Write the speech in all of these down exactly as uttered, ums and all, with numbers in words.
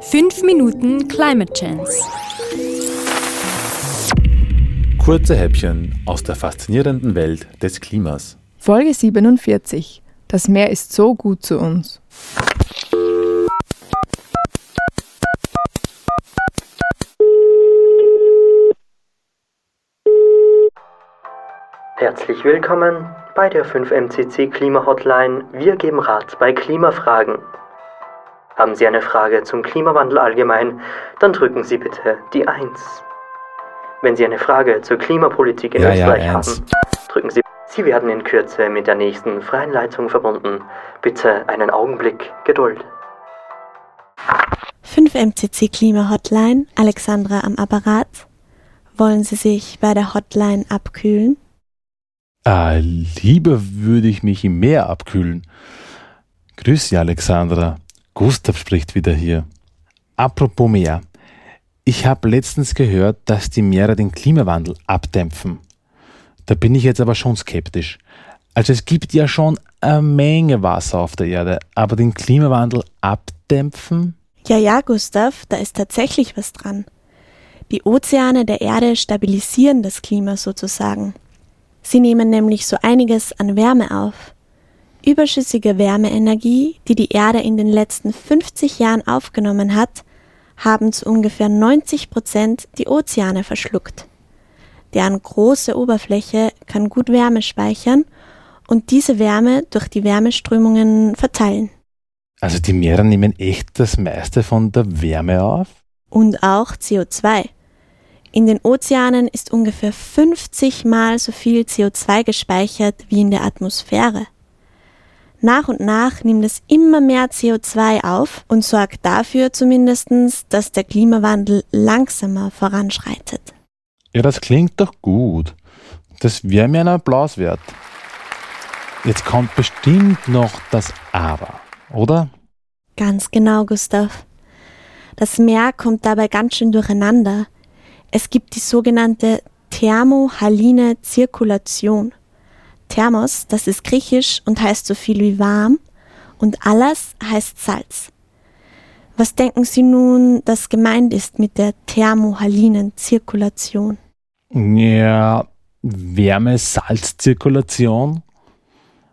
fünf Minuten Climate Chance. Kurze Häppchen aus der faszinierenden Welt des Klimas. Folge siebenundvierzig. Das Meer ist so gut zu uns. Herzlich willkommen bei der fünf M C C Klima Hotline. Wir geben Rat bei Klimafragen. Haben Sie eine Frage zum Klimawandel allgemein, dann drücken Sie bitte die eins. Wenn Sie eine Frage zur Klimapolitik in ja, Österreich ja, haben, drücken Sie. Sie werden in Kürze mit der nächsten freien Leitung verbunden. Bitte einen Augenblick Geduld. fünf M C C Klima Hotline, Alexandra am Apparat. Wollen Sie sich bei der Hotline abkühlen? Ah, lieber würde ich mich im Meer abkühlen. Grüß Sie, Alexandra. Gustav spricht wieder hier. Apropos Meer. Ich habe letztens gehört, dass die Meere den Klimawandel abdämpfen. Da bin ich jetzt aber schon skeptisch. Also es gibt ja schon eine Menge Wasser auf der Erde, aber den Klimawandel abdämpfen? Ja, ja, Gustav, da ist tatsächlich was dran. Die Ozeane der Erde stabilisieren das Klima sozusagen. Sie nehmen nämlich so einiges an Wärme auf. Überschüssige Wärmeenergie, die die Erde in den letzten fünfzig Jahren aufgenommen hat, haben zu ungefähr neunzig Prozent die Ozeane verschluckt. Deren große Oberfläche kann gut Wärme speichern und diese Wärme durch die Wärmeströmungen verteilen. Also die Meere nehmen echt das meiste von der Wärme auf? Und auch C O zwei. In den Ozeanen ist ungefähr fünfzig Mal so viel C O zwei gespeichert wie in der Atmosphäre. Nach und nach nimmt es immer mehr C O zwei auf und sorgt dafür zumindest, dass der Klimawandel langsamer voranschreitet. Ja, das klingt doch gut. Das wäre mir ein Applaus wert. Jetzt kommt bestimmt noch das Aber, oder? Ganz genau, Gustav. Das Meer kommt dabei ganz schön durcheinander. Es gibt die sogenannte Thermohaline-Zirkulation. Thermos, das ist griechisch und heißt so viel wie warm, und Alas heißt Salz. Was denken Sie nun, das gemeint ist mit der thermohalinen Zirkulation? Ja, Wärme-Salz-Zirkulation?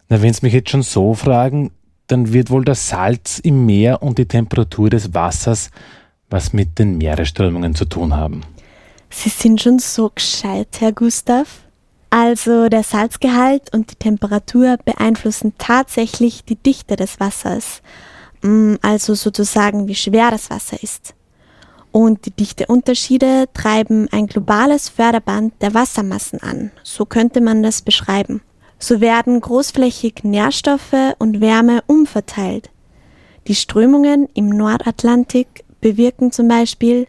Na, wenn Sie mich jetzt schon so fragen, dann wird wohl das Salz im Meer und die Temperatur des Wassers was mit den Meeresströmungen zu tun haben. Sie sind schon so gescheit, Herr Gustav. Also der Salzgehalt und die Temperatur beeinflussen tatsächlich die Dichte des Wassers, also sozusagen wie schwer das Wasser ist. Und die Dichteunterschiede treiben ein globales Förderband der Wassermassen an, so könnte man das beschreiben. So werden großflächig Nährstoffe und Wärme umverteilt. Die Strömungen im Nordatlantik bewirken zum Beispiel,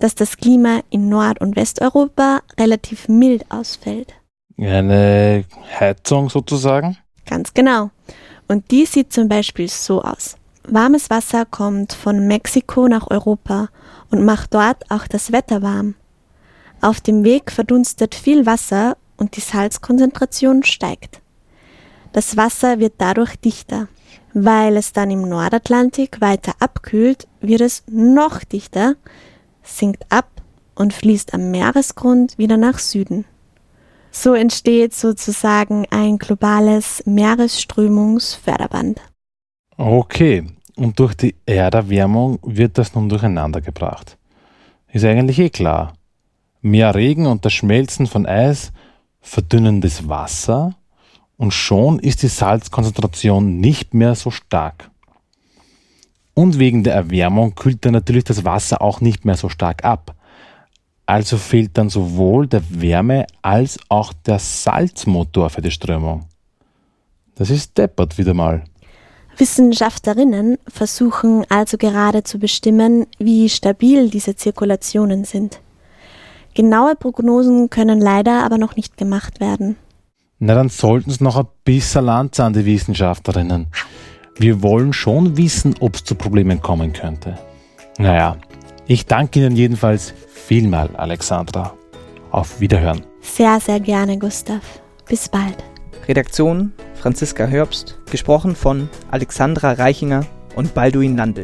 dass das Klima in Nord- und Westeuropa relativ mild ausfällt. Eine Heizung sozusagen? Ganz genau. Und die sieht zum Beispiel so aus. Warmes Wasser kommt von Mexiko nach Europa und macht dort auch das Wetter warm. Auf dem Weg verdunstet viel Wasser und die Salzkonzentration steigt. Das Wasser wird dadurch dichter. Weil es dann im Nordatlantik weiter abkühlt, wird es noch dichter, sinkt ab und fließt am Meeresgrund wieder nach Süden. So entsteht sozusagen ein globales Meeresströmungsförderband. Okay, und durch die Erderwärmung wird das nun durcheinander gebracht. Ist eigentlich eh klar. Mehr Regen und das Schmelzen von Eis verdünnen das Wasser und schon ist die Salzkonzentration nicht mehr so stark. Und wegen der Erwärmung kühlt dann natürlich das Wasser auch nicht mehr so stark ab. Also fehlt dann sowohl der Wärme- als auch der Salzmotor für die Strömung. Das ist deppert wieder mal. Wissenschaftlerinnen versuchen also gerade zu bestimmen, wie stabil diese Zirkulationen sind. Genaue Prognosen können leider aber noch nicht gemacht werden. Na, dann sollten es noch ein bisschen Land an die Wissenschaftlerinnen. Wir wollen schon wissen, ob es zu Problemen kommen könnte. Naja, ich danke Ihnen jedenfalls vielmal, Alexandra. Auf Wiederhören. Sehr, sehr gerne, Gustav. Bis bald. Redaktion: Franziska Hörbst. Gesprochen von Alexandra Reichinger und Balduin Landl.